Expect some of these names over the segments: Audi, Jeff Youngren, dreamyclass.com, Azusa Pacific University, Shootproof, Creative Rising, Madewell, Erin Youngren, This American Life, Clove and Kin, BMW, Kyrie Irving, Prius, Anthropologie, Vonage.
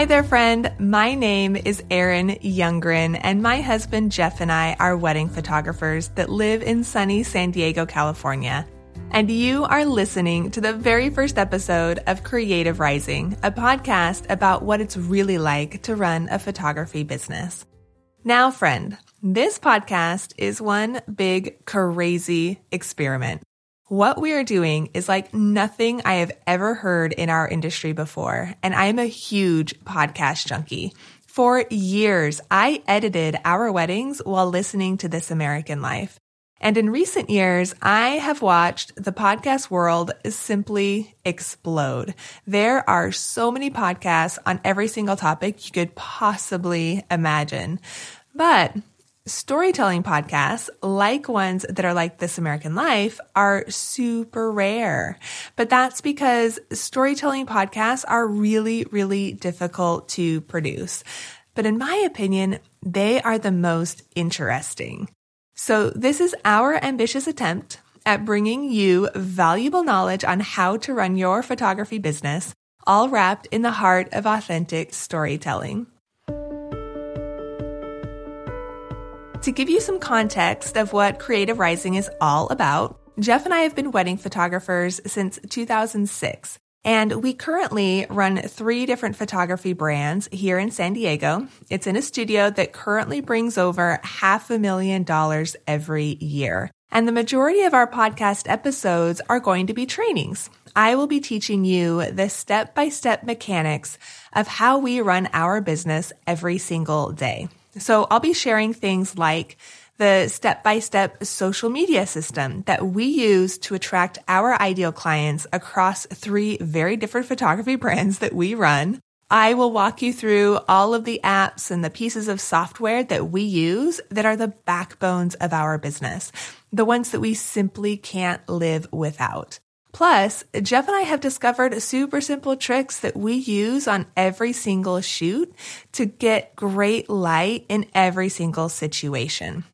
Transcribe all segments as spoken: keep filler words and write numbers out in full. Hi there, friend. My name is Erin Youngren, and my husband Jeff and I are wedding photographers that live in sunny San Diego, California. And you are listening to the very first episode of Creative Rising, a podcast about what it's really like to run a photography business. Now, friend, this podcast is one big crazy experiment. What we are doing is like nothing I have ever heard in our industry before, and I'm a huge podcast junkie. For years, I edited our weddings while listening to This American Life. And in recent years, I have watched the podcast world simply explode. There are so many podcasts on every single topic you could possibly imagine. But storytelling podcasts, like ones that are like This American Life, are super rare. But that's because storytelling podcasts are really, really difficult to produce. But in my opinion, they are the most interesting. So this is our ambitious attempt at bringing you valuable knowledge on how to run your photography business, all wrapped in the heart of authentic storytelling. To give you some context of what Creative Rising is all about, Jeff and I have been wedding photographers since two thousand six, and we currently run three different photography brands here in San Diego. It's in a studio that currently brings over half a million dollars every year. And the majority of our podcast episodes are going to be trainings. I will be teaching you the step-by-step mechanics of how we run our business every single day. So I'll be sharing things like the step-by-step social media system that we use to attract our ideal clients across three very different photography brands that we run. I will walk you through all of the apps and the pieces of software that we use that are the backbones of our business, the ones that we simply can't live without. Plus, Jeff and I have discovered super simple tricks that we use on every single shoot to get great light in every single situation.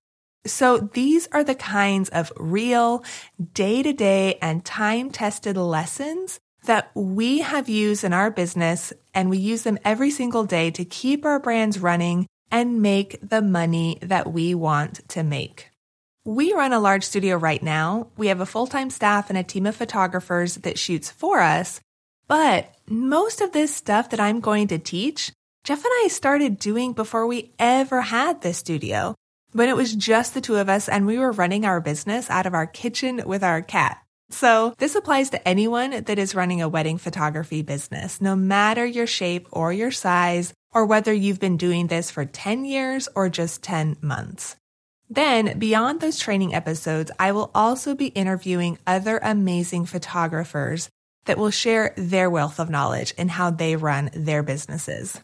So these are the kinds of real, day-to-day, and time-tested lessons that we have used in our business, and we use them every single day to keep our brands running and make the money that we want to make. We run a large studio right now. We have a full-time staff and a team of photographers that shoots for us, but most of this stuff that I'm going to teach, Jeff and I started doing before we ever had this studio, when it was just the two of us and we were running our business out of our kitchen with our cat. So this applies to anyone that is running a wedding photography business, no matter your shape or your size, or whether you've been doing this for ten years or just ten months. Then, beyond those training episodes, I will also be interviewing other amazing photographers that will share their wealth of knowledge and how they run their businesses.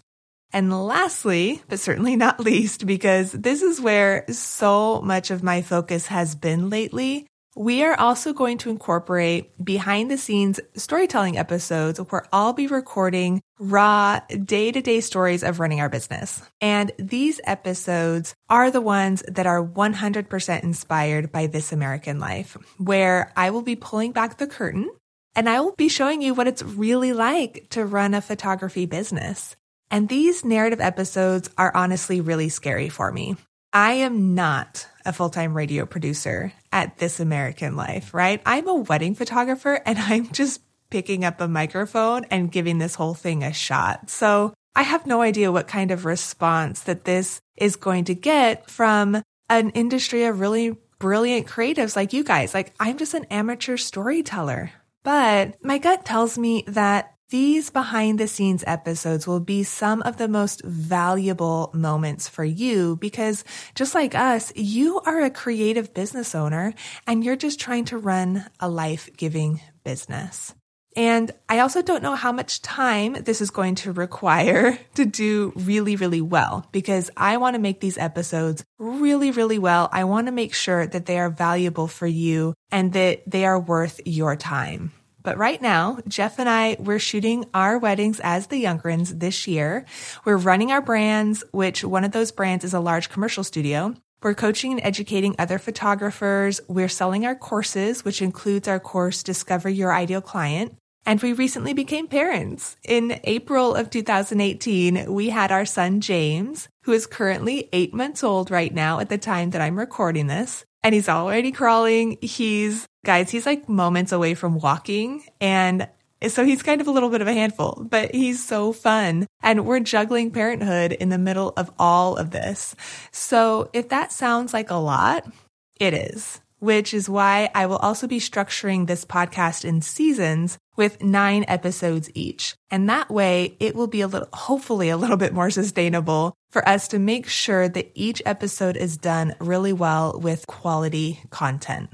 And lastly, but certainly not least, because this is where so much of my focus has been lately, we are also going to incorporate behind-the-scenes storytelling episodes where I'll be recording raw, day-to-day stories of running our business. And these episodes are the ones that are one hundred percent inspired by This American Life, where I will be pulling back the curtain and I will be showing you what it's really like to run a photography business. And these narrative episodes are honestly really scary for me. I am not a full-time radio producer at This American Life, right? I'm a wedding photographer and I'm just picking up a microphone and giving this whole thing a shot. So I have no idea what kind of response that this is going to get from an industry of really brilliant creatives like you guys. Like, I'm just an amateur storyteller, but my gut tells me that these behind-the-scenes episodes will be some of the most valuable moments for you because, just like us, you are a creative business owner and you're just trying to run a life-giving business. And I also don't know how much time this is going to require to do really, really well because I want to make these episodes really, really well. I want to make sure that they are valuable for you and that they are worth your time. But right now, Jeff and I, we're shooting our weddings as the Youngrens this year. We're running our brands, which one of those brands is a large commercial studio. We're coaching and educating other photographers. We're selling our courses, which includes our course, Discover Your Ideal Client. And we recently became parents. In April of two thousand eighteen, we had our son, James, who is currently eight months old right now at the time that I'm recording this. And he's already crawling. He's, guys, he's like moments away from walking. And so he's kind of a little bit of a handful, but he's so fun. And we're juggling parenthood in the middle of all of this. So if that sounds like a lot, it is. Which is why I will also be structuring this podcast in seasons with nine episodes each. And that way it will be a little, hopefully a little bit more sustainable for us to make sure that each episode is done really well with quality content.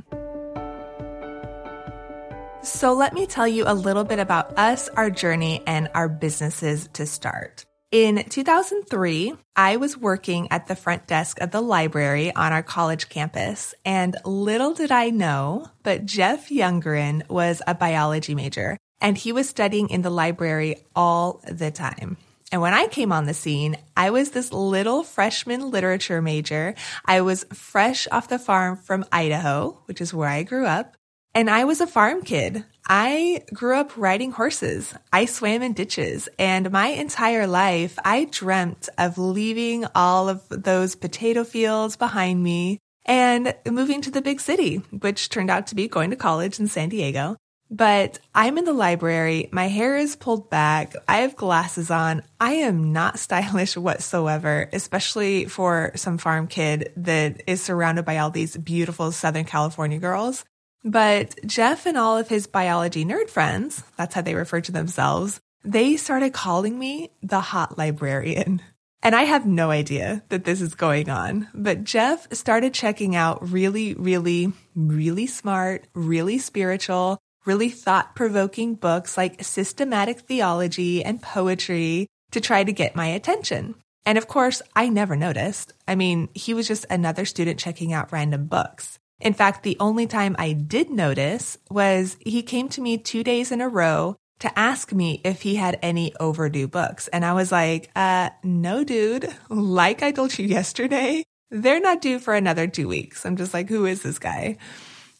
So let me tell you a little bit about us, our journey, and our businesses to start. In two thousand three, I was working at the front desk of the library on our college campus, and little did I know, but Jeff Youngren was a biology major, and he was studying in the library all the time. And when I came on the scene, I was this little freshman literature major. I was fresh off the farm from Idaho, which is where I grew up, and I was a farm kid. I grew up riding horses. I swam in ditches, and my entire life I dreamt of leaving all of those potato fields behind me and moving to the big city, which turned out to be going to college in San Diego. But I'm in the library, my hair is pulled back, I have glasses on, I am not stylish whatsoever, especially for some farm kid that is surrounded by all these beautiful Southern California girls. But Jeff and all of his biology nerd friends, that's how they refer to themselves, they started calling me the hot librarian. And I have no idea that this is going on, but Jeff started checking out really, really, really smart, really spiritual, really thought-provoking books like systematic theology and poetry to try to get my attention. And of course, I never noticed. I mean, he was just another student checking out random books. In fact, the only time I did notice was he came to me two days in a row to ask me if he had any overdue books. And I was like, uh, no, dude, like I told you yesterday, they're not due for another two weeks. I'm just like, who is this guy?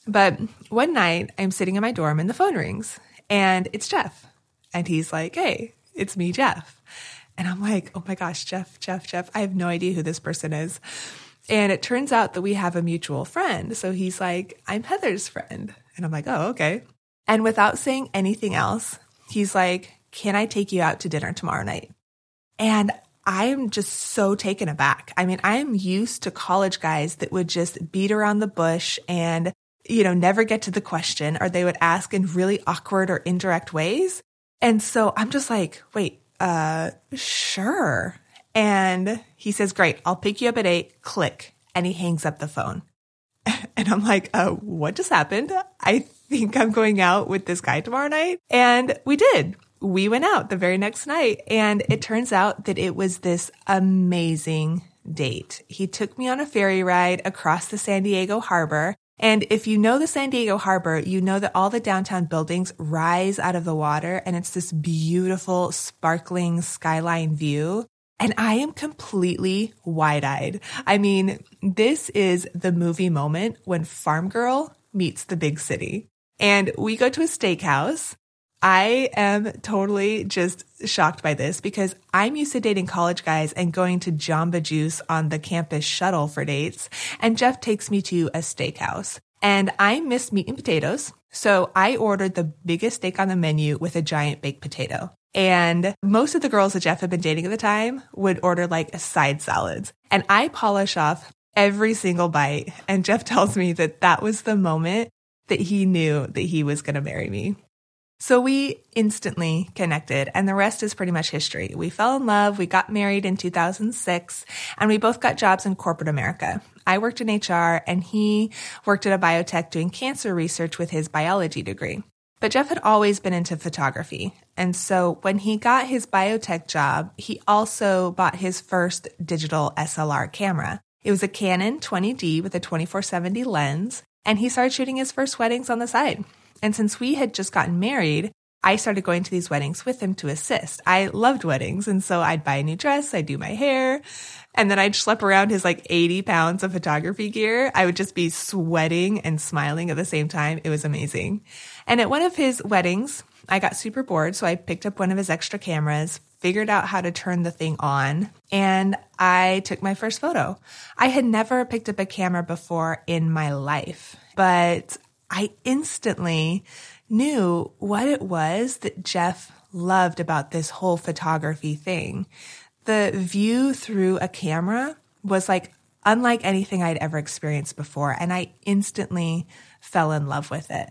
But one night I'm sitting in my dorm and the phone rings and it's Jeff. And he's like, hey, it's me, Jeff. And I'm like, oh my gosh, Jeff, Jeff, Jeff. I have no idea who this person is. And it turns out that we have a mutual friend. So he's like, I'm Heather's friend. And I'm like, oh, okay. And without saying anything else, he's like, can I take you out to dinner tomorrow night? And I'm just so taken aback. I mean, I'm used to college guys that would just beat around the bush and, you know, never get to the question, or they would ask in really awkward or indirect ways. And so I'm just like, wait, uh, sure. And he says, great, I'll pick you up at eight, click. And he hangs up the phone. And I'm like, oh, what just happened? I think I'm going out with this guy tomorrow night. And we did. We went out the very next night. And it turns out that it was this amazing date. He took me on a ferry ride across the San Diego harbor. And if you know the San Diego harbor, you know that all the downtown buildings rise out of the water. And it's this beautiful, sparkling skyline view. And I am completely wide-eyed. I mean, this is the movie moment when Farm Girl meets the big city. And we go to a steakhouse. I am totally just shocked by this because I'm used to dating college guys and going to Jamba Juice on the campus shuttle for dates. And Jeff takes me to a steakhouse. And I miss meat and potatoes. So I ordered the biggest steak on the menu with a giant baked potato. And most of the girls that Jeff had been dating at the time would order like side salads. And I polish off every single bite. And Jeff tells me that that was the moment that he knew that he was going to marry me. So we instantly connected, and the rest is pretty much history. We fell in love, we got married in two thousand six, and we both got jobs in corporate America. I worked in H R, and he worked at a biotech doing cancer research with his biology degree. But Jeff had always been into photography, and so when he got his biotech job, he also bought his first digital S L R camera. It was a Canon twenty D with a twenty-four seventy lens, and he started shooting his first weddings on the side. And since we had just gotten married, I started going to these weddings with him to assist. I loved weddings, and so I'd buy a new dress, I'd do my hair, and then I'd schlep around his like eighty pounds of photography gear. I would just be sweating and smiling at the same time. It was amazing. And at one of his weddings, I got super bored, so I picked up one of his extra cameras, figured out how to turn the thing on, and I took my first photo. I had never picked up a camera before in my life, but I instantly knew what it was that Jeff loved about this whole photography thing. The view through a camera was like unlike anything I'd ever experienced before, and I instantly fell in love with it.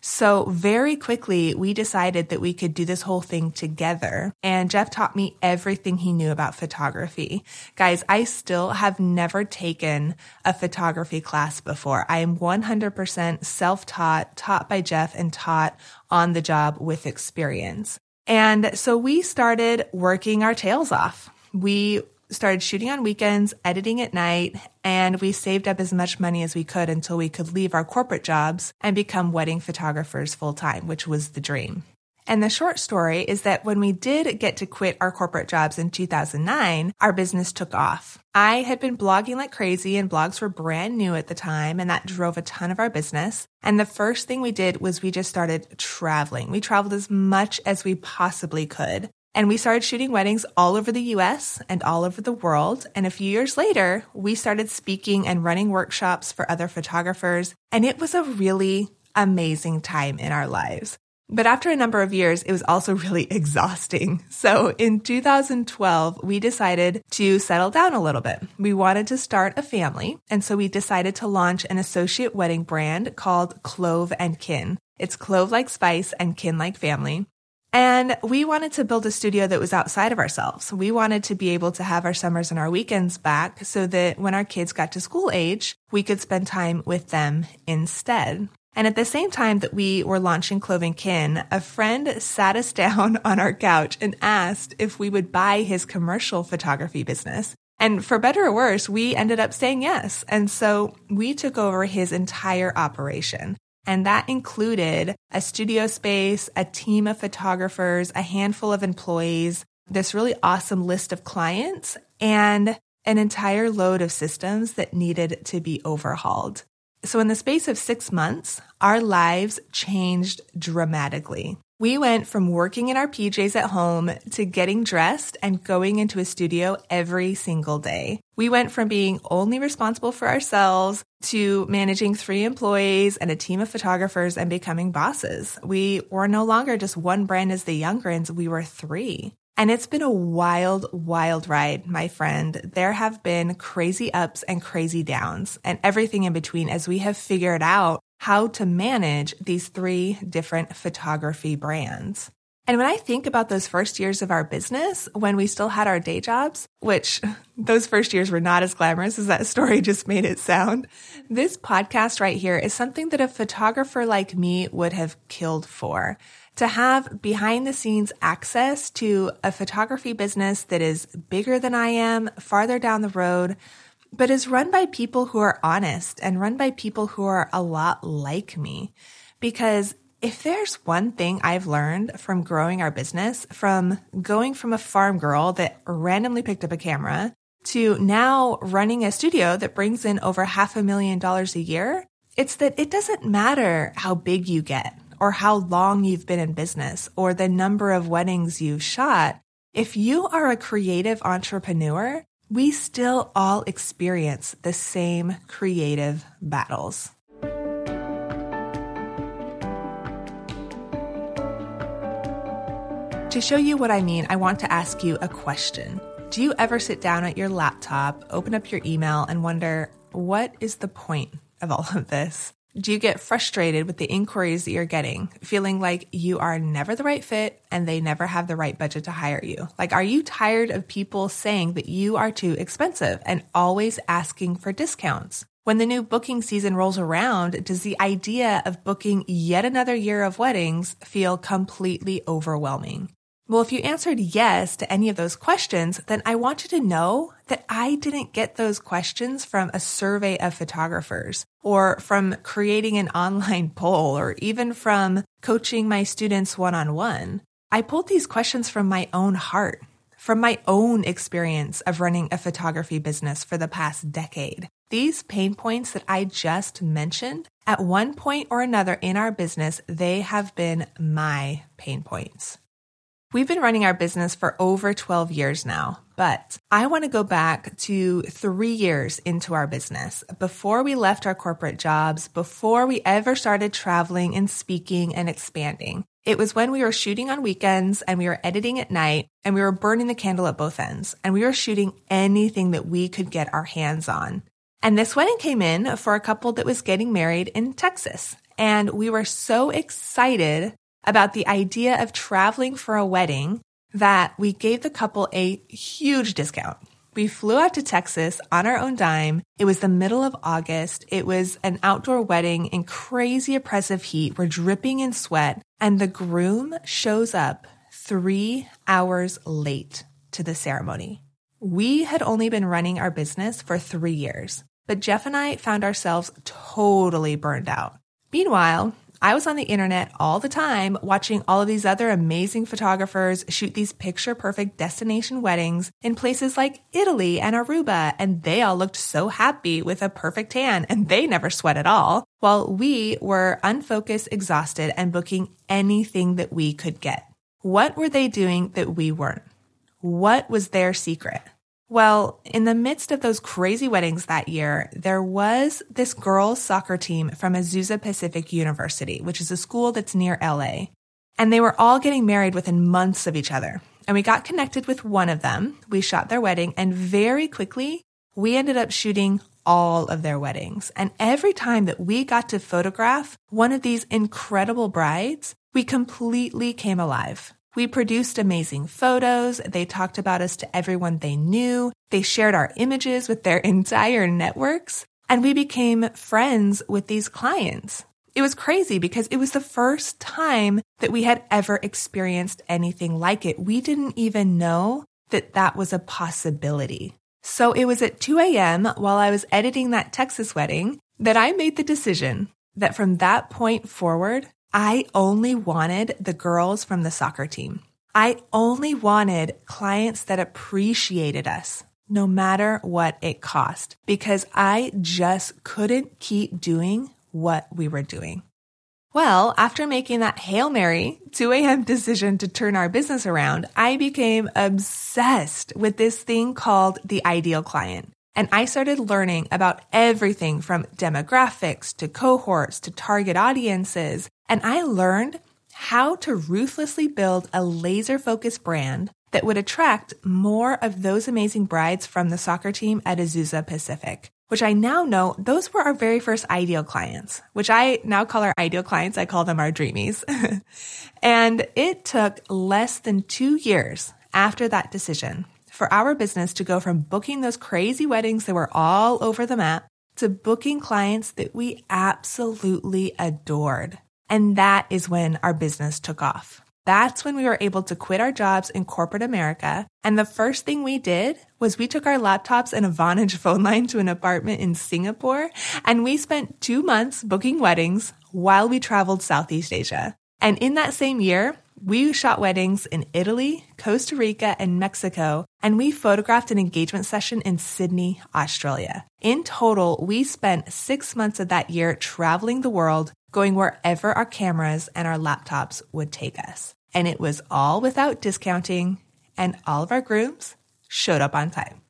So very quickly, we decided that we could do this whole thing together. And Jeff taught me everything he knew about photography. Guys, I still have never taken a photography class before. I am one hundred percent self-taught, taught by Jeff, and taught on the job with experience. And so we started working our tails off. We started shooting on weekends, editing at night, and we saved up as much money as we could until we could leave our corporate jobs and become wedding photographers full-time, which was the dream. And the short story is that when we did get to quit our corporate jobs in two thousand nine, our business took off. I had been blogging like crazy, and blogs were brand new at the time, and that drove a ton of our business. And the first thing we did was we just started traveling. We traveled as much as we possibly could. And we started shooting weddings all over the U S and all over the world. And a few years later, we started speaking and running workshops for other photographers. And it was a really amazing time in our lives. But after a number of years, it was also really exhausting. So in two thousand twelve, we decided to settle down a little bit. We wanted to start a family. And so we decided to launch an associate wedding brand called Clove and Kin. It's clove like spice and kin like family. And we wanted to build a studio that was outside of ourselves. We wanted to be able to have our summers and our weekends back so that when our kids got to school age, we could spend time with them instead. And at the same time that we were launching Clove and Kin, a friend sat us down on our couch and asked if we would buy his commercial photography business. And for better or worse, we ended up saying yes. And so we took over his entire operation. And that included a studio space, a team of photographers, a handful of employees, this really awesome list of clients, and an entire load of systems that needed to be overhauled. So in the space of six months, our lives changed dramatically. We went from working in our P Js at home to getting dressed and going into a studio every single day. We went from being only responsible for ourselves to managing three employees and a team of photographers and becoming bosses. We were no longer just one brand as the Youngrens, we were three. And it's been a wild, wild ride, my friend. There have been crazy ups and crazy downs and everything in between as we have figured out how to manage these three different photography brands. And when I think about those first years of our business, when we still had our day jobs, which those first years were not as glamorous as that story just made it sound, this podcast right here is something that a photographer like me would have killed for. To have behind-the-scenes access to a photography business that is bigger than I am, farther down the road, but is run by people who are honest and run by people who are a lot like me. Because if there's one thing I've learned from growing our business, from going from a farm girl that randomly picked up a camera to now running a studio that brings in over half a million dollars a year, it's that it doesn't matter how big you get or how long you've been in business or the number of weddings you've shot. If you are a creative entrepreneur, we still all experience the same creative battles. To show you what I mean, I want to ask you a question. Do you ever sit down at your laptop, open up your email, and wonder, what is the point of all of this? Do you get frustrated with the inquiries that you're getting, feeling like you are never the right fit and they never have the right budget to hire you? Like, are you tired of people saying that you are too expensive and always asking for discounts? When the new booking season rolls around, does the idea of booking yet another year of weddings feel completely overwhelming? Well, if you answered yes to any of those questions, then I want you to know that I didn't get those questions from a survey of photographers or from creating an online poll or even from coaching my students one-on-one. I pulled these questions from my own heart, from my own experience of running a photography business for the past decade, These pain points that I just mentioned, at one point or another in our business, they have been my pain points. We've been running our business for over twelve years now, but I want to go back to three years into our business, before we left our corporate jobs, before we ever started traveling and speaking and expanding. It was when we were shooting on weekends and we were editing at night and we were burning the candle at both ends and we were shooting anything that we could get our hands on. And this wedding came in for a couple that was getting married in Texas. And we were so excited about the idea of traveling for a wedding that we gave the couple a huge discount. We flew out to Texas on our own dime. It was the middle of August. It was an outdoor wedding in crazy oppressive heat. We're dripping in sweat. And the groom shows up three hours late to the ceremony. We had only been running our business for three years, but Jeff and I found ourselves totally burned out. Meanwhile, I was on the internet all the time watching all of these other amazing photographers shoot these picture-perfect destination weddings in places like Italy and Aruba, and they all looked so happy with a perfect tan, and they never sweat at all, while we were unfocused, exhausted, and booking anything that we could get. What were they doing that we weren't? What was their secret? Well, in the midst of those crazy weddings that year, there was this girls' soccer team from Azusa Pacific University, which is a school that's near L A. And they were all getting married within months of each other. And we got connected with one of them. We shot their wedding, and very quickly, we ended up shooting all of their weddings. And every time that we got to photograph one of these incredible brides, we completely came alive. We produced amazing photos. They talked about us to everyone they knew. They shared our images with their entire networks. And we became friends with these clients. It was crazy because it was the first time that we had ever experienced anything like it. We didn't even know that that was a possibility. So it was at two a.m. while I was editing that Texas wedding that I made the decision that from that point forward, I only wanted the girls from the soccer team. I only wanted clients that appreciated us, no matter what it cost, because I just couldn't keep doing what we were doing. Well, after making that Hail Mary two a.m. decision to turn our business around, I became obsessed with this thing called the ideal client. And I started learning about everything from demographics to cohorts to target audiences. And I learned how to ruthlessly build a laser-focused brand that would attract more of those amazing brides from the soccer team at Azusa Pacific, which I now know those were our very first ideal clients, which I now call our ideal clients. I call them our dreamies. And it took less than two years after that decision for our business to go from booking those crazy weddings that were all over the map to booking clients that we absolutely adored. And that is when our business took off. That's when we were able to quit our jobs in corporate America. And the first thing we did was we took our laptops and a Vonage phone line to an apartment in Singapore. And we spent two months booking weddings while we traveled Southeast Asia. And in that same year, we shot weddings in Italy, Costa Rica, and Mexico, and we photographed an engagement session in Sydney, Australia. In total, we spent six months of that year traveling the world, going wherever our cameras and our laptops would take us. And it was all without discounting, and all of our grooms showed up on time.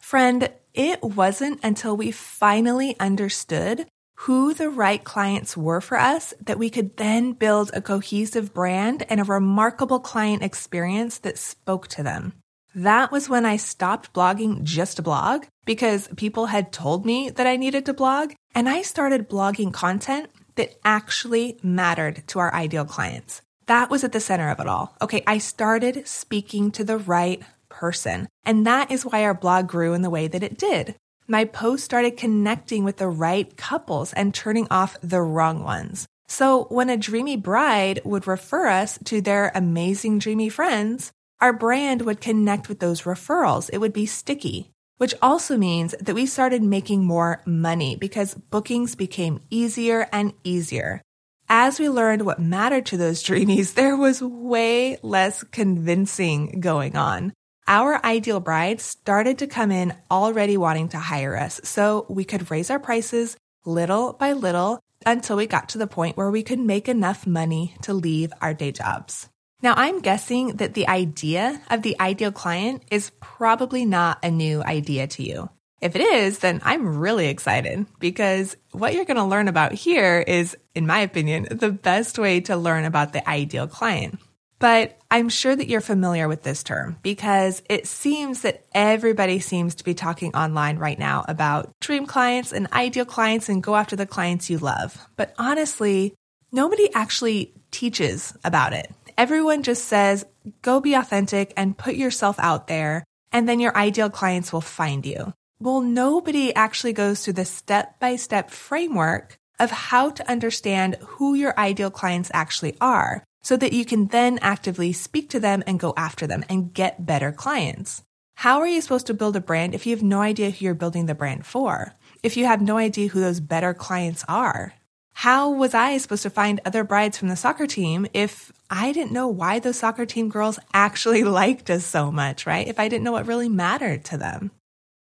Friend, it wasn't until we finally understood who the right clients were for us that we could then build a cohesive brand and a remarkable client experience that spoke to them. That was when I stopped blogging just to blog because people had told me that I needed to blog, and I started blogging content that actually mattered to our ideal clients. That was at the center of it all. Okay, I started speaking to the right person, and that is why our blog grew in the way that it did. My posts started connecting with the right couples and turning off the wrong ones. So when a dreamy bride would refer us to their amazing dreamy friends, our brand would connect with those referrals. It would be sticky, which also means that we started making more money because bookings became easier and easier. As we learned what mattered to those dreamies, there was way less convincing going on. our ideal brides started to come in already wanting to hire us, so we could raise our prices little by little until we got to the point where we could make enough money to leave our day jobs. Now, I'm guessing that the idea of the ideal client is probably not a new idea to you. If it is, then I'm really excited because what you're going to learn about here is, in my opinion, the best way to learn about the ideal client. But I'm sure that you're familiar with this term because it seems that everybody seems to be talking online right now about dream clients and ideal clients and go after the clients you love. But honestly, nobody actually teaches about it. Everyone just says, go be authentic and put yourself out there, and then your ideal clients will find you. Well, nobody actually goes through the step-by-step framework of how to understand who your ideal clients actually are, so that you can then actively speak to them and go after them and get better clients. How are you supposed to build a brand if you have no idea who you're building the brand for? If you have no idea who those better clients are? How was I supposed to find other brides from the soccer team if I didn't know why those soccer team girls actually liked us so much, right? If I didn't know what really mattered to them?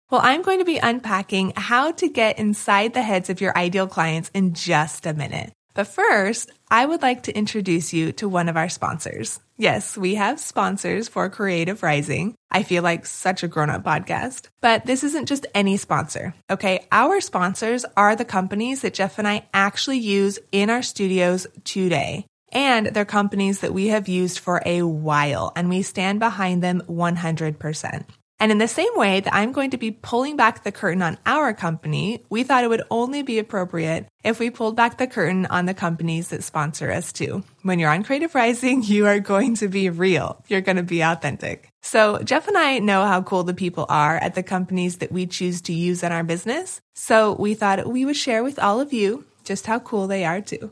Well, I'm going to be unpacking how to get inside the heads of your ideal clients in just a minute. But first, I would like to introduce you to one of our sponsors. Yes, we have sponsors for Creative Rising. I feel like such a grown-up podcast, but this isn't just any sponsor, okay? Our sponsors are the companies that Jeff and I actually use in our studios today, and they're companies that we have used for a while, and we stand behind them one hundred percent. And in the same way that I'm going to be pulling back the curtain on our company, we thought it would only be appropriate if we pulled back the curtain on the companies that sponsor us too. When you're on Creative Rising, you are going to be real. You're going to be authentic. So Jeff and I know how cool the people are at the companies that we choose to use in our business. So we thought we would share with all of you just how cool they are too.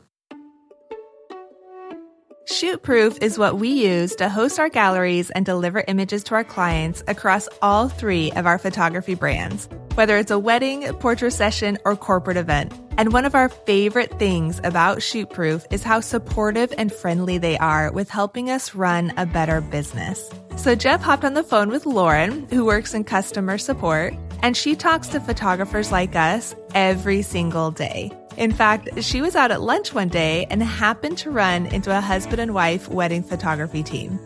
Shootproof is what we use to host our galleries and deliver images to our clients across all three of our photography brands, whether it's a wedding, portrait session, or corporate event. And one of our favorite things about Shootproof is how supportive and friendly they are with helping us run a better business. So Jeff hopped on the phone with Lauren, who works in customer support, and she talks to photographers like us every single day. In fact, she was out at lunch one day and happened to run into a husband and wife wedding photography team.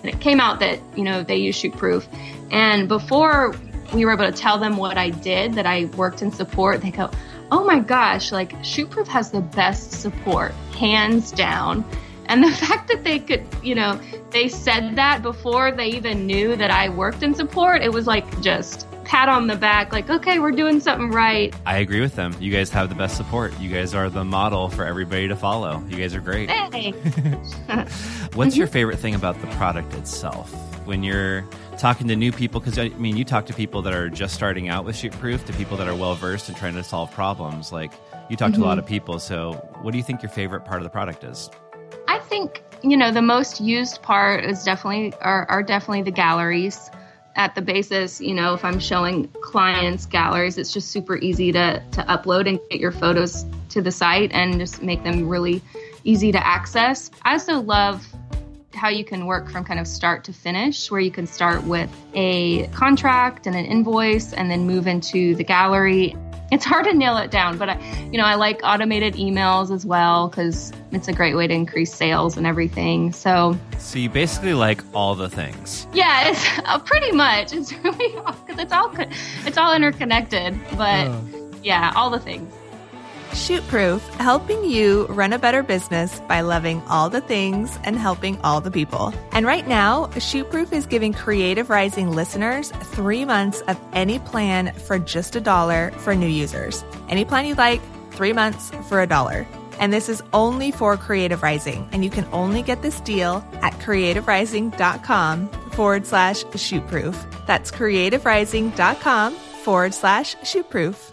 And it came out that, you know, they use Shootproof. And before we were able to tell them what I did, that I worked in support, they go, oh my gosh, like Shootproof has the best support, hands down. And the fact that they could, you know, they said that before they even knew that I worked in support, it was like just pat on the back, like, okay, we're doing something right. I agree with them. You guys have the best support. You guys are the model for everybody to follow. You guys are great. Hey. What's your favorite thing about the product itself? When you're talking to new people, because I mean, you talk to people that are just starting out with Shootproof, to people that are well-versed and trying to solve problems. Like, you talk mm-hmm. to a lot of people. So what do you think your favorite part of the product is? I think, you know, the most used part is definitely, are, are definitely the galleries. At the basis, you know, if I'm showing clients galleries, it's just super easy to, to upload and get your photos to the site and just make them really easy to access. I also love how you can work from kind of start to finish, where you can start with a contract and an invoice and then move into the gallery. It's hard to nail it down, but I, you know, I like automated emails as well because it's a great way to increase sales and everything. So, so you basically like all the things. Yeah, it's uh, pretty much. It's really because it's all it's all interconnected. But oh. yeah, all the things. Shootproof, helping you run a better business by loving all the things and helping all the people. And right now, Shootproof is giving Creative Rising listeners three months of any plan for just a dollar for new users. Any plan you'd like, three months for a dollar. And this is only for Creative Rising. And you can only get this deal at creativerising.com forward slash shootproof. That's creativerising.com forward slash shootproof.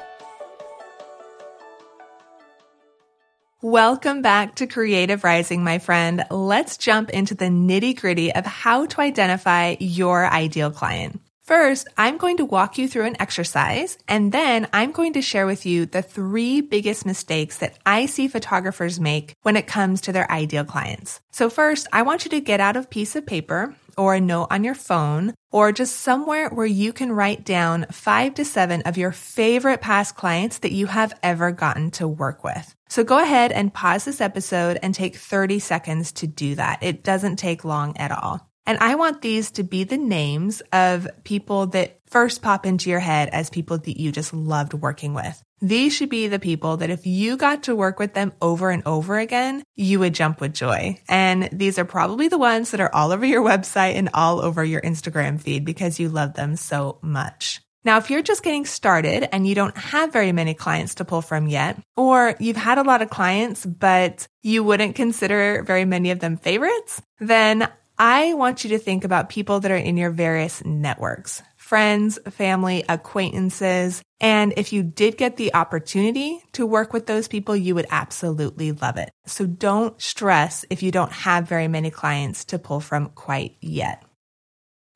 Welcome back to Creative Rising, my friend. Let's jump into the nitty-gritty of how to identify your ideal client. First, I'm going to walk you through an exercise, and then I'm going to share with you the three biggest mistakes that I see photographers make when it comes to their ideal clients. So first, I want you to get out a piece of paper or a note on your phone, or just somewhere where you can write down five to seven of your favorite past clients that you have ever gotten to work with. So go ahead and pause this episode and take thirty seconds to do that. It doesn't take long at all. And I want these to be the names of people that first pop into your head as people that you just loved working with. These should be the people that if you got to work with them over and over again, you would jump with joy. And these are probably the ones that are all over your website and all over your Instagram feed because you love them so much. Now, if you're just getting started and you don't have very many clients to pull from yet, or you've had a lot of clients, but you wouldn't consider very many of them favorites, then I want you to think about people that are in your various networks, friends, family, acquaintances. And if you did get the opportunity to work with those people, you would absolutely love it. So don't stress if you don't have very many clients to pull from quite yet.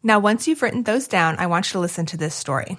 Now, once you've written those down, I want you to listen to this story.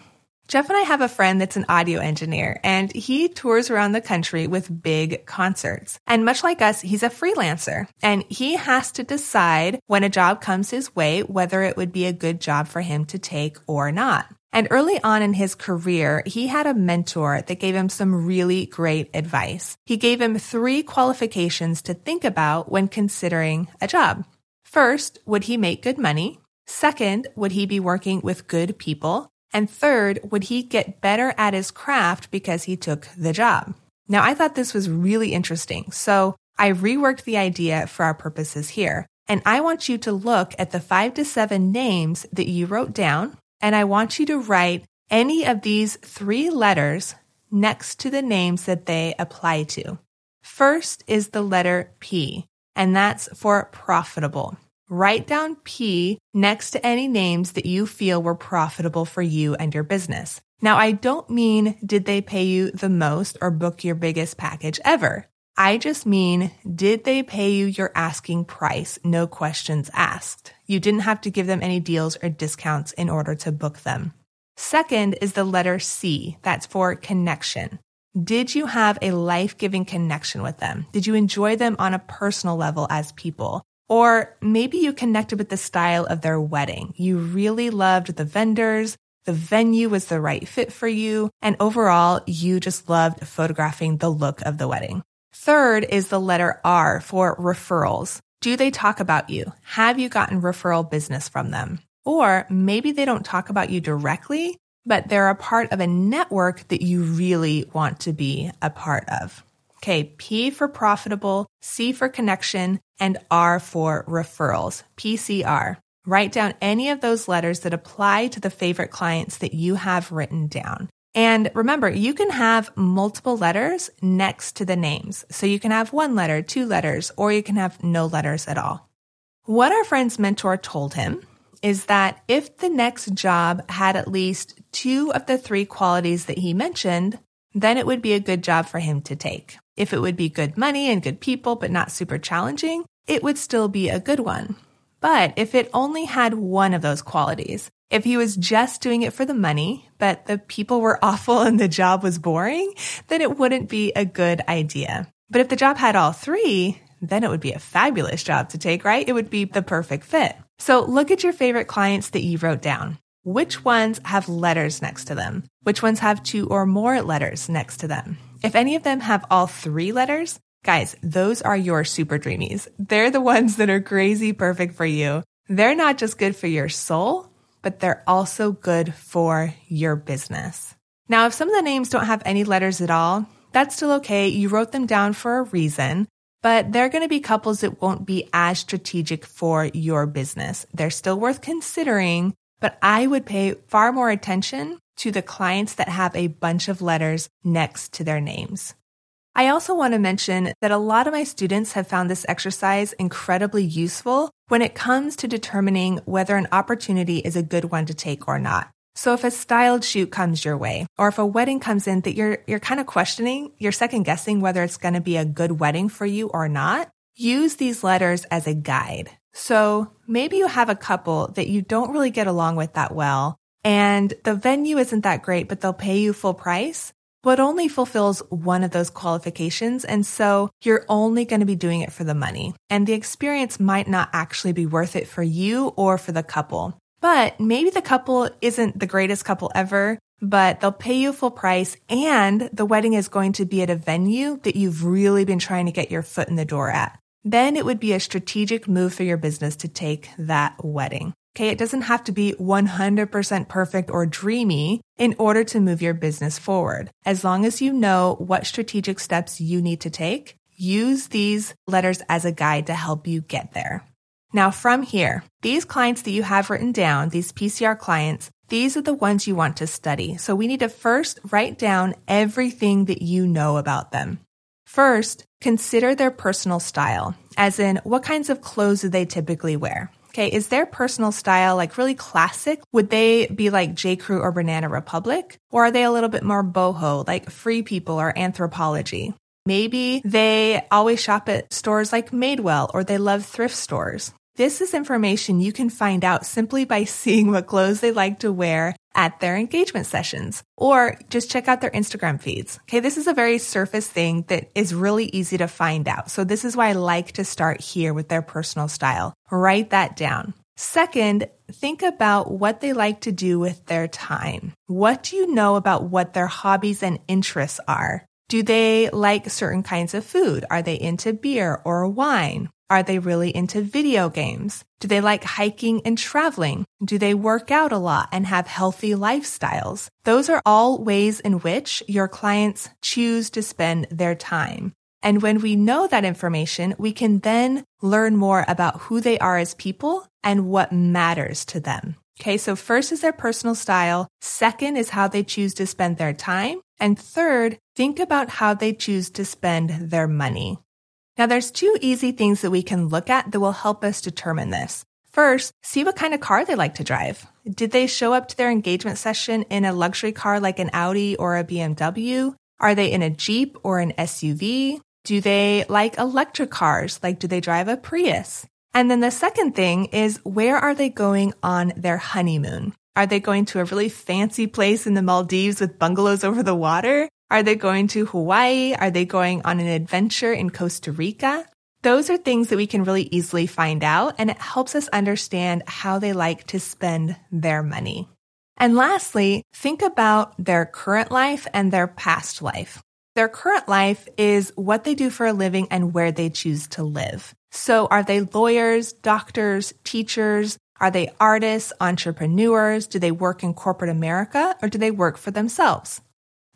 Jeff and I have a friend that's an audio engineer, and he tours around the country with big concerts. And much like us, he's a freelancer, and he has to decide when a job comes his way, whether it would be a good job for him to take or not. And early on in his career, he had a mentor that gave him some really great advice. He gave him three qualifications to think about when considering a job. First, would he make good money? Second, would he be working with good people? And third, would he get better at his craft because he took the job? Now, I thought this was really interesting, so I reworked the idea for our purposes here. And I want you to look at the five to seven names that you wrote down, and I want you to write any of these three letters next to the names that they apply to. First is the letter P, and that's for profitable. Write down P next to any names that you feel were profitable for you and your business. Now, I don't mean did they pay you the most or book your biggest package ever. I just mean did they pay you your asking price, no questions asked. You didn't have to give them any deals or discounts in order to book them. Second is the letter C. That's for connection. Did you have a life-giving connection with them? Did you enjoy them on a personal level as people? Or maybe you connected with the style of their wedding. You really loved the vendors, the venue was the right fit for you, and overall, you just loved photographing the look of the wedding. Third is the letter R for referrals. Do they talk about you? Have you gotten referral business from them? Or maybe they don't talk about you directly, but they're a part of a network that you really want to be a part of. Okay, P for profitable, C for connection, and R for referrals, P C R. Write down any of those letters that apply to the favorite clients that you have written down. And remember, you can have multiple letters next to the names. So you can have one letter, two letters, or you can have no letters at all. What our friend's mentor told him is that if the next job had at least two of the three qualities that he mentioned, then it would be a good job for him to take. If it would be good money and good people, but not super challenging, it would still be a good one. But if it only had one of those qualities, if he was just doing it for the money, but the people were awful and the job was boring, then it wouldn't be a good idea. But if the job had all three, then it would be a fabulous job to take, right? It would be the perfect fit. So look at your favorite clients that you wrote down. Which ones have letters next to them? Which ones have two or more letters next to them? If any of them have all three letters, guys, those are your super dreamies. They're the ones that are crazy perfect for you. They're not just good for your soul, but they're also good for your business. Now, if some of the names don't have any letters at all, that's still okay. You wrote them down for a reason. But they're going to be couples that won't be as strategic for your business. They're still worth considering, but I would pay far more attention to the clients that have a bunch of letters next to their names. I also want to mention that a lot of my students have found this exercise incredibly useful when it comes to determining whether an opportunity is a good one to take or not. So if a styled shoot comes your way, or if a wedding comes in that you're you're kind of questioning, you're second guessing whether it's going to be a good wedding for you or not, use these letters as a guide. So maybe you have a couple that you don't really get along with that well, and the venue isn't that great, but they'll pay you full price, but only fulfills one of those qualifications. And so you're only going to be doing it for the money, and the experience might not actually be worth it for you or for the couple. But maybe the couple isn't the greatest couple ever, but they'll pay you full price, and the wedding is going to be at a venue that you've really been trying to get your foot in the door at. Then it would be a strategic move for your business to take that wedding. Okay, it doesn't have to be one hundred percent perfect or dreamy in order to move your business forward. As long as you know what strategic steps you need to take, use these letters as a guide to help you get there. Now from here, these clients that you have written down, these P C R clients, these are the ones you want to study. So we need to first write down everything that you know about them. First, consider their personal style, as in what kinds of clothes do they typically wear? Okay, is their personal style like really classic? Would they be like J Crew or Banana Republic? Or are they a little bit more boho, like Free People or Anthropologie? Maybe they always shop at stores like Madewell, or they love thrift stores. This is information you can find out simply by seeing what clothes they like to wear at their engagement sessions, or just check out their Instagram feeds. Okay, this is a very surface thing that is really easy to find out. So this is why I like to start here with their personal style. Write that down. Second, think about what they like to do with their time. What do you know about what their hobbies and interests are? Do they like certain kinds of food? Are they into beer or wine? Are they really into video games? Do they like hiking and traveling? Do they work out a lot and have healthy lifestyles? Those are all ways in which your clients choose to spend their time. And when we know that information, we can then learn more about who they are as people and what matters to them. Okay, so first is their personal style. Second is how they choose to spend their time. And third, think about how they choose to spend their money. Now, there's two easy things that we can look at that will help us determine this. First, see what kind of car they like to drive. Did they show up to their engagement session in a luxury car like an Audi or a B M W? Are they in a Jeep or an S U V? Do they like electric cars? Like, do they drive a Prius? And then the second thing is, where are they going on their honeymoon? Are they going to a really fancy place in the Maldives with bungalows over the water? Are they going to Hawaii? Are they going on an adventure in Costa Rica? Those are things that we can really easily find out, and it helps us understand how they like to spend their money. And lastly, think about their current life and their past life. Their current life is what they do for a living and where they choose to live. So are they lawyers, doctors, teachers? Are they artists, entrepreneurs? Do they work in corporate America, or do they work for themselves?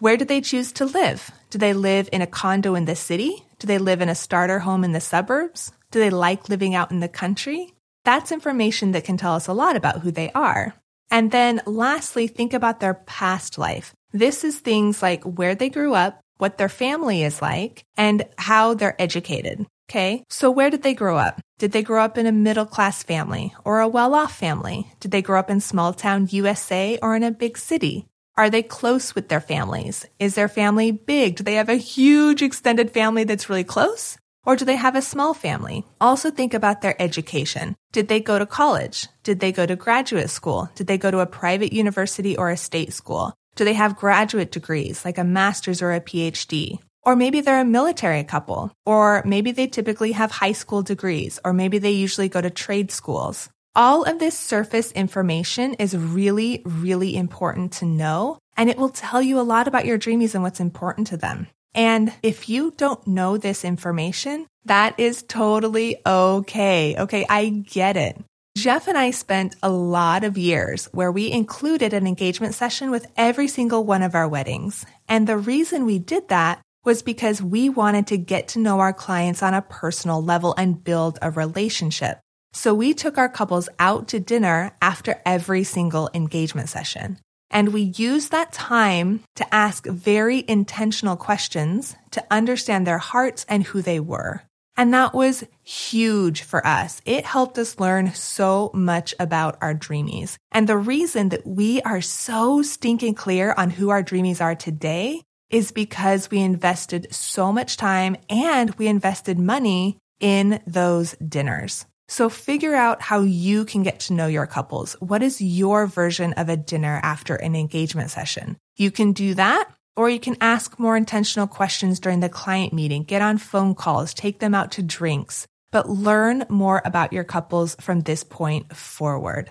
Where do they choose to live? Do they live in a condo in the city? Do they live in a starter home in the suburbs? Do they like living out in the country? That's information that can tell us a lot about who they are. And then lastly, think about their past life. This is things like where they grew up, what their family is like, and how they're educated. Okay, so where did they grow up? Did they grow up in a middle-class family or a well-off family? Did they grow up in small-town U S A or in a big city? Are they close with their families? Is their family big? Do they have a huge extended family that's really close? Or do they have a small family? Also think about their education. Did they go to college? Did they go to graduate school? Did they go to a private university or a state school? Do they have graduate degrees, like a master's or a P H D? Or maybe they're a military couple, or maybe they typically have high school degrees, or maybe they usually go to trade schools. All of this surface information is really, really important to know, and it will tell you a lot about your dreamies and what's important to them. And if you don't know this information, that is totally okay. Okay, I get it. Jeff and I spent a lot of years where we included an engagement session with every single one of our weddings. And the reason we did that was because we wanted to get to know our clients on a personal level and build a relationship. So we took our couples out to dinner after every single engagement session. And we used that time to ask very intentional questions to understand their hearts and who they were. And that was huge for us. It helped us learn so much about our dreamies. And the reason that we are so stinking clear on who our dreamies are today is because we invested so much time and we invested money in those dinners. So figure out how you can get to know your couples. What is your version of a dinner after an engagement session? You can do that, or you can ask more intentional questions during the client meeting, get on phone calls, take them out to drinks, but learn more about your couples from this point forward.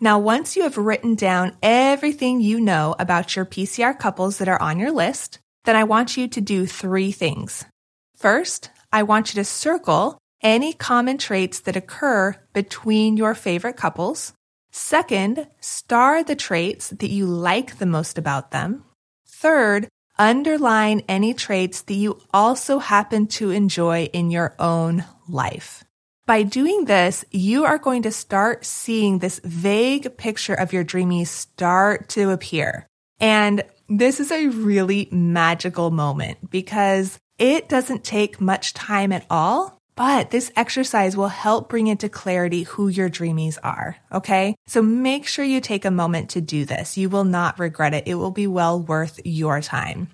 Now, once you have written down everything you know about your P C R couples that are on your list, then I want you to do three things. First, I want you to circle any common traits that occur between your favorite couples. Second, star the traits that you like the most about them. Third, underline any traits that you also happen to enjoy in your own life. By doing this, you are going to start seeing this vague picture of your dreamies start to appear. And this is a really magical moment because it doesn't take much time at all, but this exercise will help bring into clarity who your dreamies are, okay? So make sure you take a moment to do this. You will not regret it. It will be well worth your time.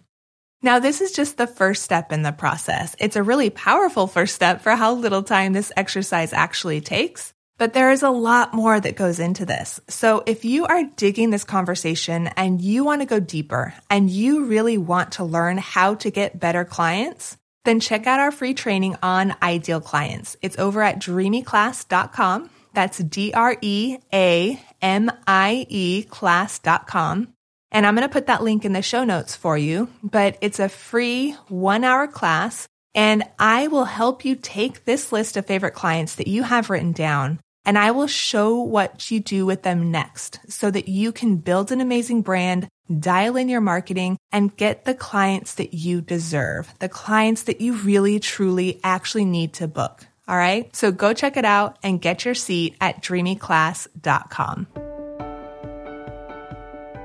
Now, this is just the first step in the process. It's a really powerful first step for how little time this exercise actually takes, but there is a lot more that goes into this. So if you are digging this conversation and you want to go deeper and you really want to learn how to get better clients, then check out our free training on ideal clients. It's over at dreamy class dot com. That's D R E A M I E class dot com. And I'm going to put that link in the show notes for you, but it's a free one hour class and I will help you take this list of favorite clients that you have written down and I will show what you do with them next so that you can build an amazing brand, dial in your marketing and get the clients that you deserve, the clients that you really, truly actually need to book. All right. So go check it out and get your seat at dreamy class dot com.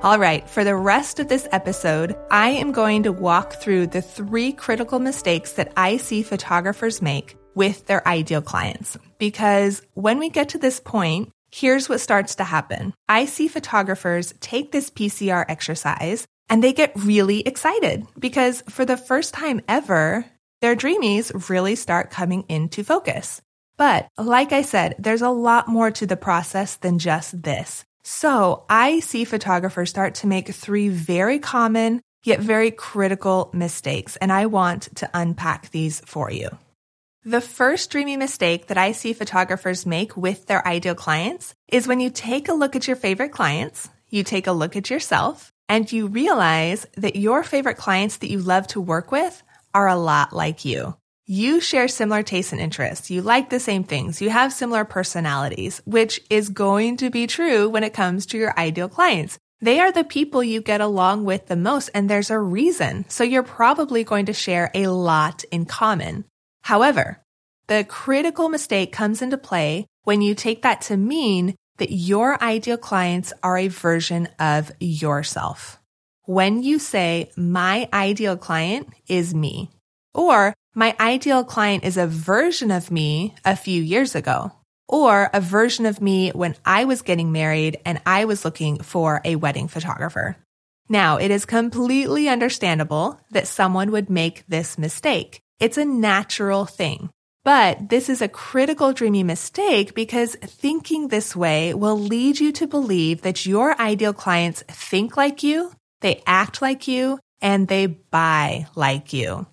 All right, for the rest of this episode, I am going to walk through the three critical mistakes that I see photographers make with their ideal clients. Because when we get to this point, here's what starts to happen. I see photographers take this P C R exercise and they get really excited because for the first time ever, their dreamies really start coming into focus. But like I said, there's a lot more to the process than just this. So I see photographers start to make three very common, yet very critical mistakes, and I want to unpack these for you. The first dreamy mistake that I see photographers make with their ideal clients is when you take a look at your favorite clients, you take a look at yourself, and you realize that your favorite clients that you love to work with are a lot like you. You share similar tastes and interests. You like the same things. You have similar personalities, which is going to be true when it comes to your ideal clients. They are the people you get along with the most, and there's a reason. So you're probably going to share a lot in common. However, the critical mistake comes into play when you take that to mean that your ideal clients are a version of yourself. When you say, my ideal client is me, or my ideal client is a version of me a few years ago, or a version of me when I was getting married and I was looking for a wedding photographer. Now, it is completely understandable that someone would make this mistake. It's a natural thing. But this is a critical dreamy mistake because thinking this way will lead you to believe that your ideal clients think like you, they act like you, and they buy like you.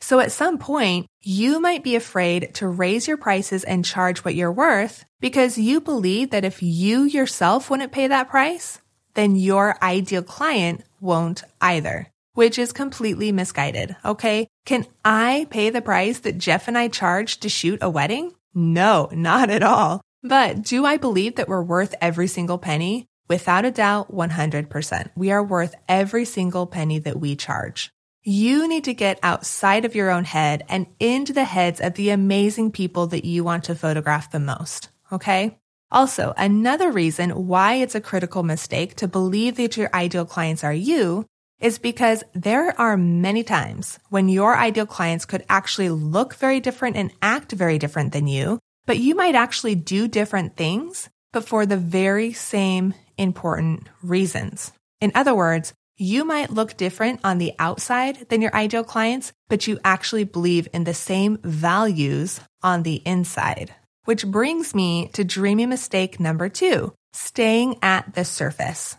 So at some point, you might be afraid to raise your prices and charge what you're worth because you believe that if you yourself wouldn't pay that price, then your ideal client won't either, which is completely misguided, okay? Can I pay the price that Jeff and I charge to shoot a wedding? No, not at all. But do I believe that we're worth every single penny? Without a doubt, one hundred percent. We are worth every single penny that we charge. You need to get outside of your own head and into the heads of the amazing people that you want to photograph the most, okay? Also, another reason why it's a critical mistake to believe that your ideal clients are you is because there are many times when your ideal clients could actually look very different and act very different than you, but you might actually do different things, but for the very same important reasons. In other words, you might look different on the outside than your ideal clients, but you actually believe in the same values on the inside. which brings me to dreamy mistake number two, staying at the surface.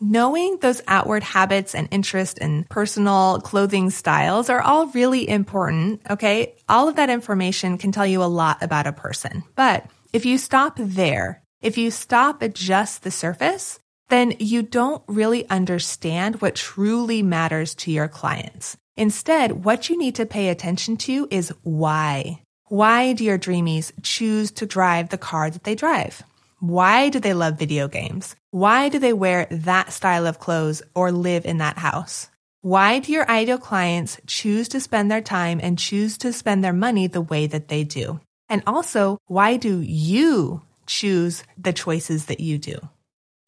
Knowing those outward habits and interest and personal clothing styles are all really important, okay? All of that information can tell you a lot about a person. But if you stop there, if you stop at just the surface, then you don't really understand what truly matters to your clients. Instead, what you need to pay attention to is why. Why do your dreamies choose to drive the car that they drive? Why do they love video games? Why do they wear that style of clothes or live in that house? Why do your ideal clients choose to spend their time and choose to spend their money the way that they do? And also, why do you choose the choices that you do?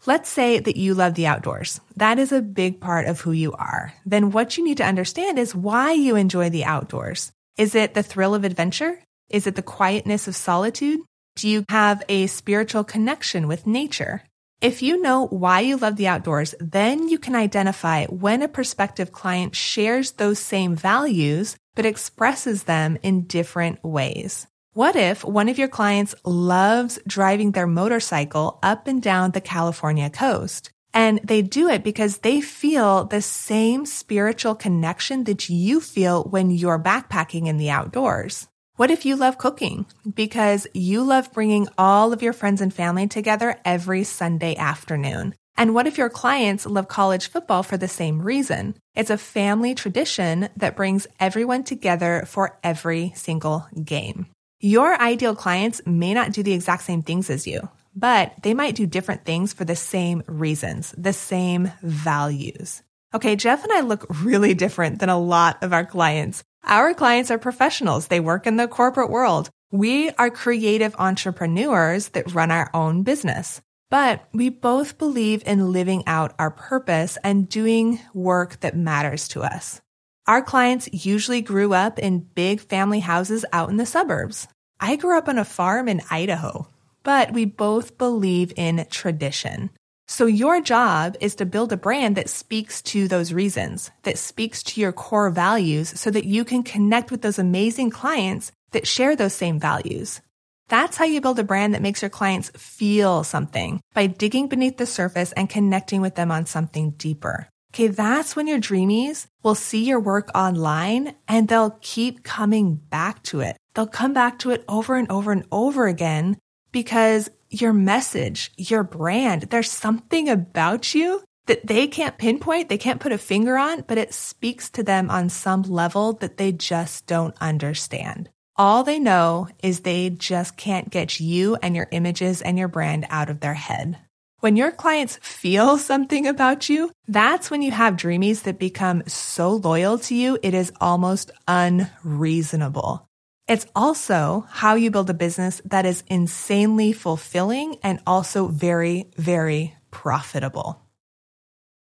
Let's say that you love the outdoors. That is a big part of who you are. Then what you need to understand is why you enjoy the outdoors. Is it the thrill of adventure? Is it the quietness of solitude? Do you have a spiritual connection with nature? If you know why you love the outdoors, then you can identify when a prospective client shares those same values but expresses them in different ways. What if one of your clients loves driving their motorcycle up and down the California coast? And they do it because they feel the same spiritual connection that you feel when you're backpacking in the outdoors. What if you love cooking because you love bringing all of your friends and family together every Sunday afternoon? And what if your clients love college football for the same reason? It's a family tradition that brings everyone together for every single game. Your ideal clients may not do the exact same things as you, but they might do different things for the same reasons, the same values. Okay, Jeff and I look really different than a lot of our clients. Our clients are professionals. They work in the corporate world. We are creative entrepreneurs that run our own business. But we both believe in living out our purpose and doing work that matters to us. Our clients usually grew up in big family houses out in the suburbs. I grew up on a farm in Idaho, but we both believe in tradition. So your job is to build a brand that speaks to those reasons, that speaks to your core values so that you can connect with those amazing clients that share those same values. That's how you build a brand that makes your clients feel something, by digging beneath the surface and connecting with them on something deeper. Okay, that's when your dreamies will see your work online and they'll keep coming back to it. They'll come back to it over and over and over again because your message, your brand, there's something about you that they can't pinpoint, they can't put a finger on, but it speaks to them on some level that they just don't understand. All they know is they just can't get you and your images and your brand out of their head. When your clients feel something about you, that's when you have dreamies that become so loyal to you, it is almost unreasonable. It's also how you build a business that is insanely fulfilling and also very, very profitable.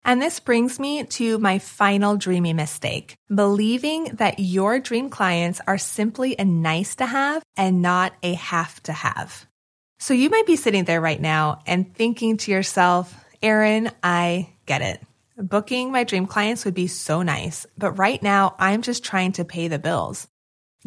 And this brings me to my final dreamy mistake, believing that your dream clients are simply a nice to have and not a have to have. So you might be sitting there right now and thinking to yourself, Erin, I get it. Booking my dream clients would be so nice, but right now I'm just trying to pay the bills.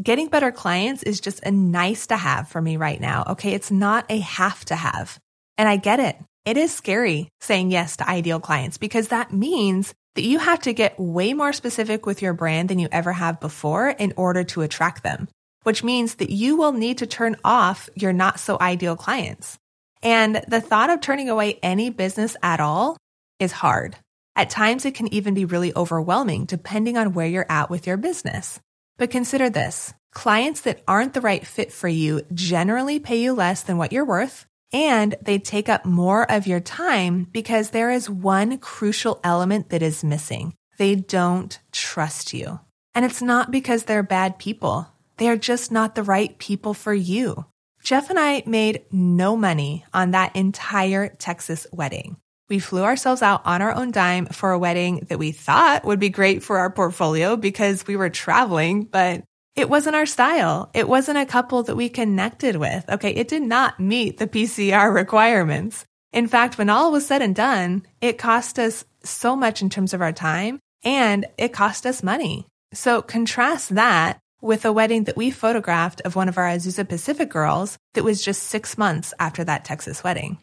Getting better clients is just a nice to have for me right now, okay? It's not a have to have. And I get it. It is scary saying yes to ideal clients because that means that you have to get way more specific with your brand than you ever have before in order to attract them, which means that you will need to turn off your not so ideal clients. And the thought of turning away any business at all is hard. At times, it can even be really overwhelming depending on where you're at with your business. But consider this, clients that aren't the right fit for you generally pay you less than what you're worth, and they take up more of your time because there is one crucial element that is missing. They don't trust you. And it's not because they're bad people. They are just not the right people for you. Jeff and I made no money on that entire Texas wedding. We flew ourselves out on our own dime for a wedding that we thought would be great for our portfolio because we were traveling, but it wasn't our style. It wasn't a couple that we connected with. Okay, it did not meet the P C R requirements. In fact, when all was said and done, it cost us so much in terms of our time and it cost us money. So contrast that with a wedding that we photographed of one of our Azusa Pacific girls that was just six months after that Texas wedding.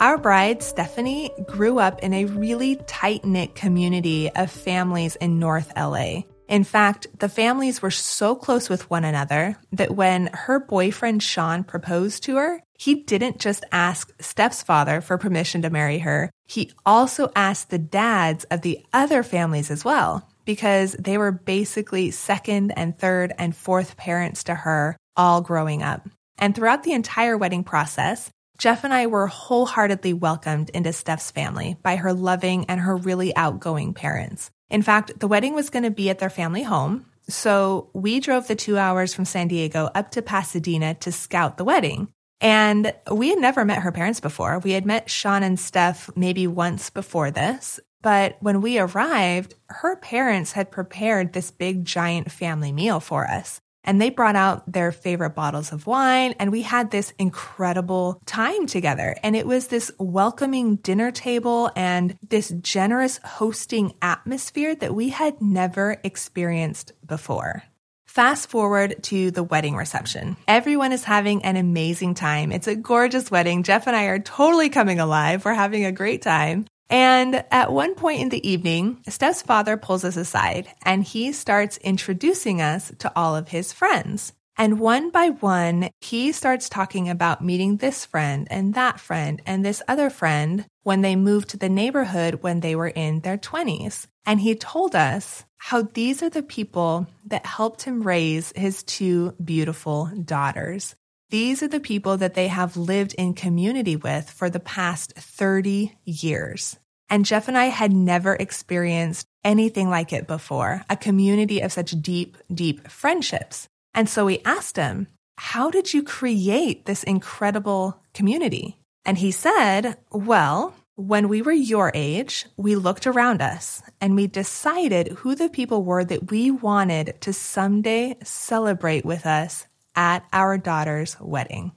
Our bride, Stephanie, grew up in a really tight-knit community of families in North L A. In fact, the families were so close with one another that when her boyfriend, Sean, proposed to her, he didn't just ask Steph's father for permission to marry her. He also asked the dads of the other families as well, because they were basically second and third and fourth parents to her all growing up. And throughout the entire wedding process, Jeff and I were wholeheartedly welcomed into Steph's family by her loving and her really outgoing parents. In fact, the wedding was going to be at their family home, so we drove the two hours from San Diego up to Pasadena to scout the wedding. And we had never met her parents before. We had met Sean and Steph maybe once before this, but when we arrived, her parents had prepared this big, giant family meal for us. And they brought out their favorite bottles of wine, and we had this incredible time together. And it was this welcoming dinner table and this generous hosting atmosphere that we had never experienced before. Fast forward to the wedding reception. Everyone is having an amazing time. It's a gorgeous wedding. Jeff and I are totally coming alive. We're having a great time. And at one point in the evening, Steph's father pulls us aside and he starts introducing us to all of his friends. And one by one, he starts talking about meeting this friend and that friend and this other friend when they moved to the neighborhood when they were in their twenties. And he told us how these are the people that helped him raise his two beautiful daughters. These are the people that they have lived in community with for the past thirty years. And Jeff and I had never experienced anything like it before, a community of such deep, deep friendships. And so we asked him, how did you create this incredible community? And he said, well, when we were your age, we looked around us and we decided who the people were that we wanted to someday celebrate with us at our daughter's wedding.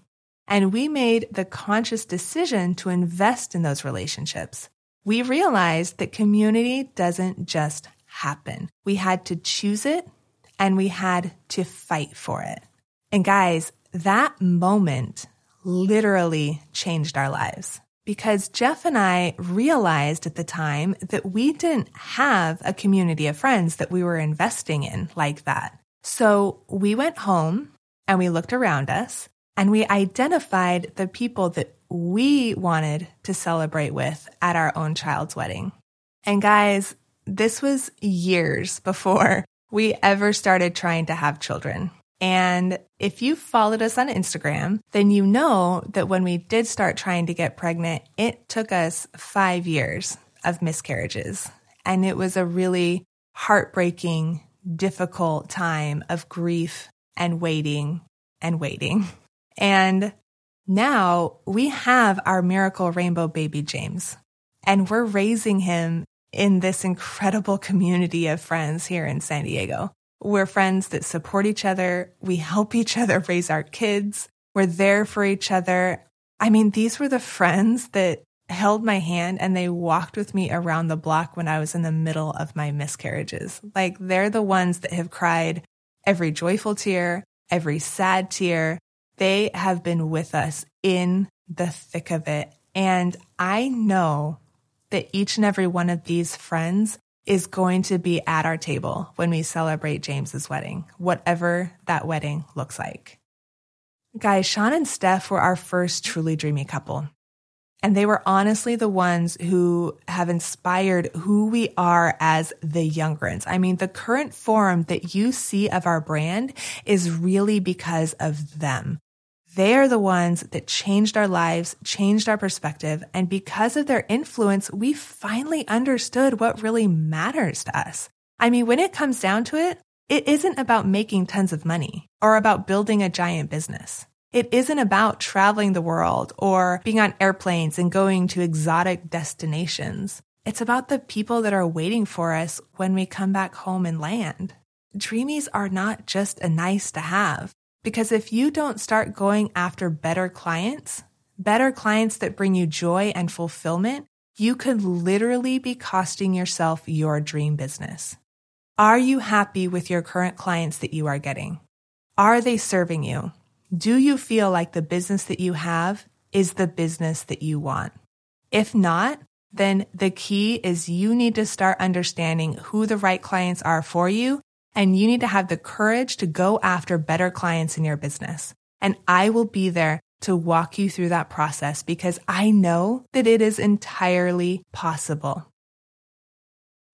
And we made the conscious decision to invest in those relationships. We realized that community doesn't just happen. We had to choose it and we had to fight for it. And guys, that moment literally changed our lives because Jeff and I realized at the time that we didn't have a community of friends that we were investing in like that. So we went home and we looked around us, and we identified the people that we wanted to celebrate with at our own child's wedding. And guys, this was years before we ever started trying to have children. And if you followed us on Instagram, then you know that when we did start trying to get pregnant, it took us five years of miscarriages. And it was a really heartbreaking, difficult time of grief and waiting and waiting. And now we have our miracle rainbow baby James, and we're raising him in this incredible community of friends here in San Diego. We're friends that support each other. We help each other raise our kids. We're there for each other. I mean, these were the friends that held my hand and they walked with me around the block when I was in the middle of my miscarriages. Like, they're the ones that have cried every joyful tear, every sad tear. They have been with us in the thick of it. And I know that each and every one of these friends is going to be at our table when we celebrate James's wedding, whatever that wedding looks like. Guys, Sean and Steph were our first truly dreamy couple. And they were honestly the ones who have inspired who we are as the Youngrens. I mean, the current form that you see of our brand is really because of them. They're the ones that changed our lives, changed our perspective. And because of their influence, we finally understood what really matters to us. I mean, when it comes down to it, it isn't about making tons of money or about building a giant business. It isn't about traveling the world or being on airplanes and going to exotic destinations. It's about the people that are waiting for us when we come back home and land. Dreamies are not just a nice to have, because if you don't start going after better clients, better clients that bring you joy and fulfillment, you could literally be costing yourself your dream business. Are you happy with your current clients that you are getting? Are they serving you? Do you feel like the business that you have is the business that you want? If not, then the key is you need to start understanding who the right clients are for you, and you need to have the courage to go after better clients in your business. And I will be there to walk you through that process because I know that it is entirely possible.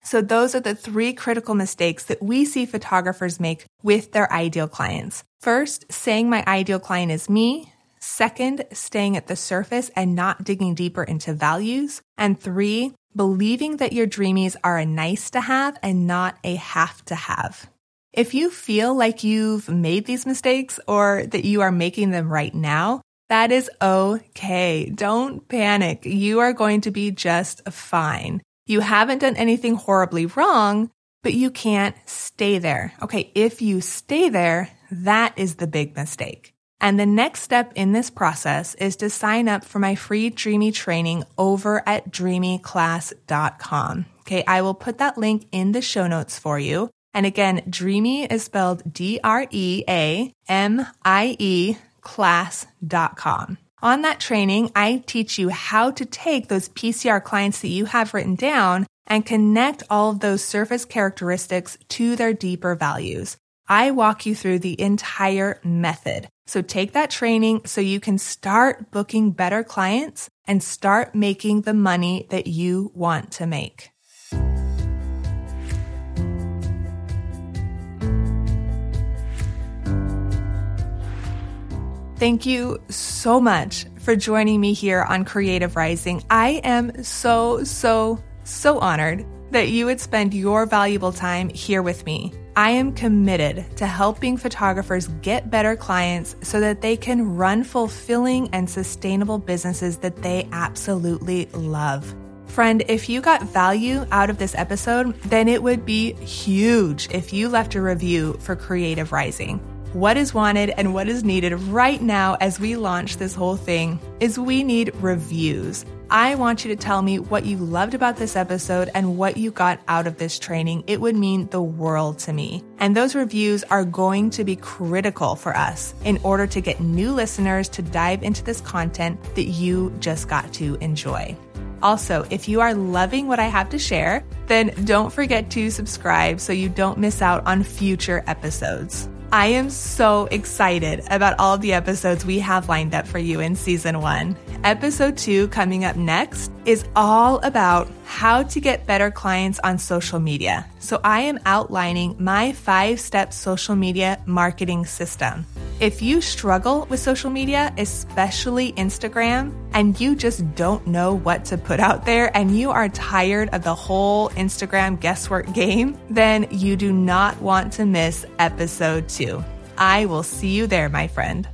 So those are the three critical mistakes that we see photographers make with their ideal clients. First, saying my ideal client is me. Second, staying at the surface and not digging deeper into values. And three, believing that your dreamies are a nice to have and not a have to have. If you feel like you've made these mistakes or that you are making them right now, that is okay. Don't panic. You are going to be just fine. You haven't done anything horribly wrong, but you can't stay there. Okay, if you stay there, that is the big mistake. And the next step in this process is to sign up for my free Dreamy training over at dreamy class dot com. Okay, I will put that link in the show notes for you. And again, Dreamy is spelled D R E A M I E class dot com. On that training, I teach you how to take those P C R clients that you have written down and connect all of those surface characteristics to their deeper values. I walk you through the entire method. So take that training so you can start booking better clients and start making the money that you want to make. Thank you so much for joining me here on Creative Rising. I am so, so, so honored that you would spend your valuable time here with me. I am committed to helping photographers get better clients so that they can run fulfilling and sustainable businesses that they absolutely love. Friend, if you got value out of this episode, then it would be huge if you left a review for Creative Rising. What is wanted and what is needed right now as we launch this whole thing is we need reviews. I want you to tell me what you loved about this episode and what you got out of this training. It would mean the world to me. And those reviews are going to be critical for us in order to get new listeners to dive into this content that you just got to enjoy. Also, if you are loving what I have to share, then don't forget to subscribe so you don't miss out on future episodes. I am so excited about all the episodes we have lined up for you in season one. Episode two coming up next is all about how to get better clients on social media. So I am outlining my five-step social media marketing system. If you struggle with social media, especially Instagram, and you just don't know what to put out there and you are tired of the whole Instagram guesswork game, then you do not want to miss episode two. I will see you there, my friend.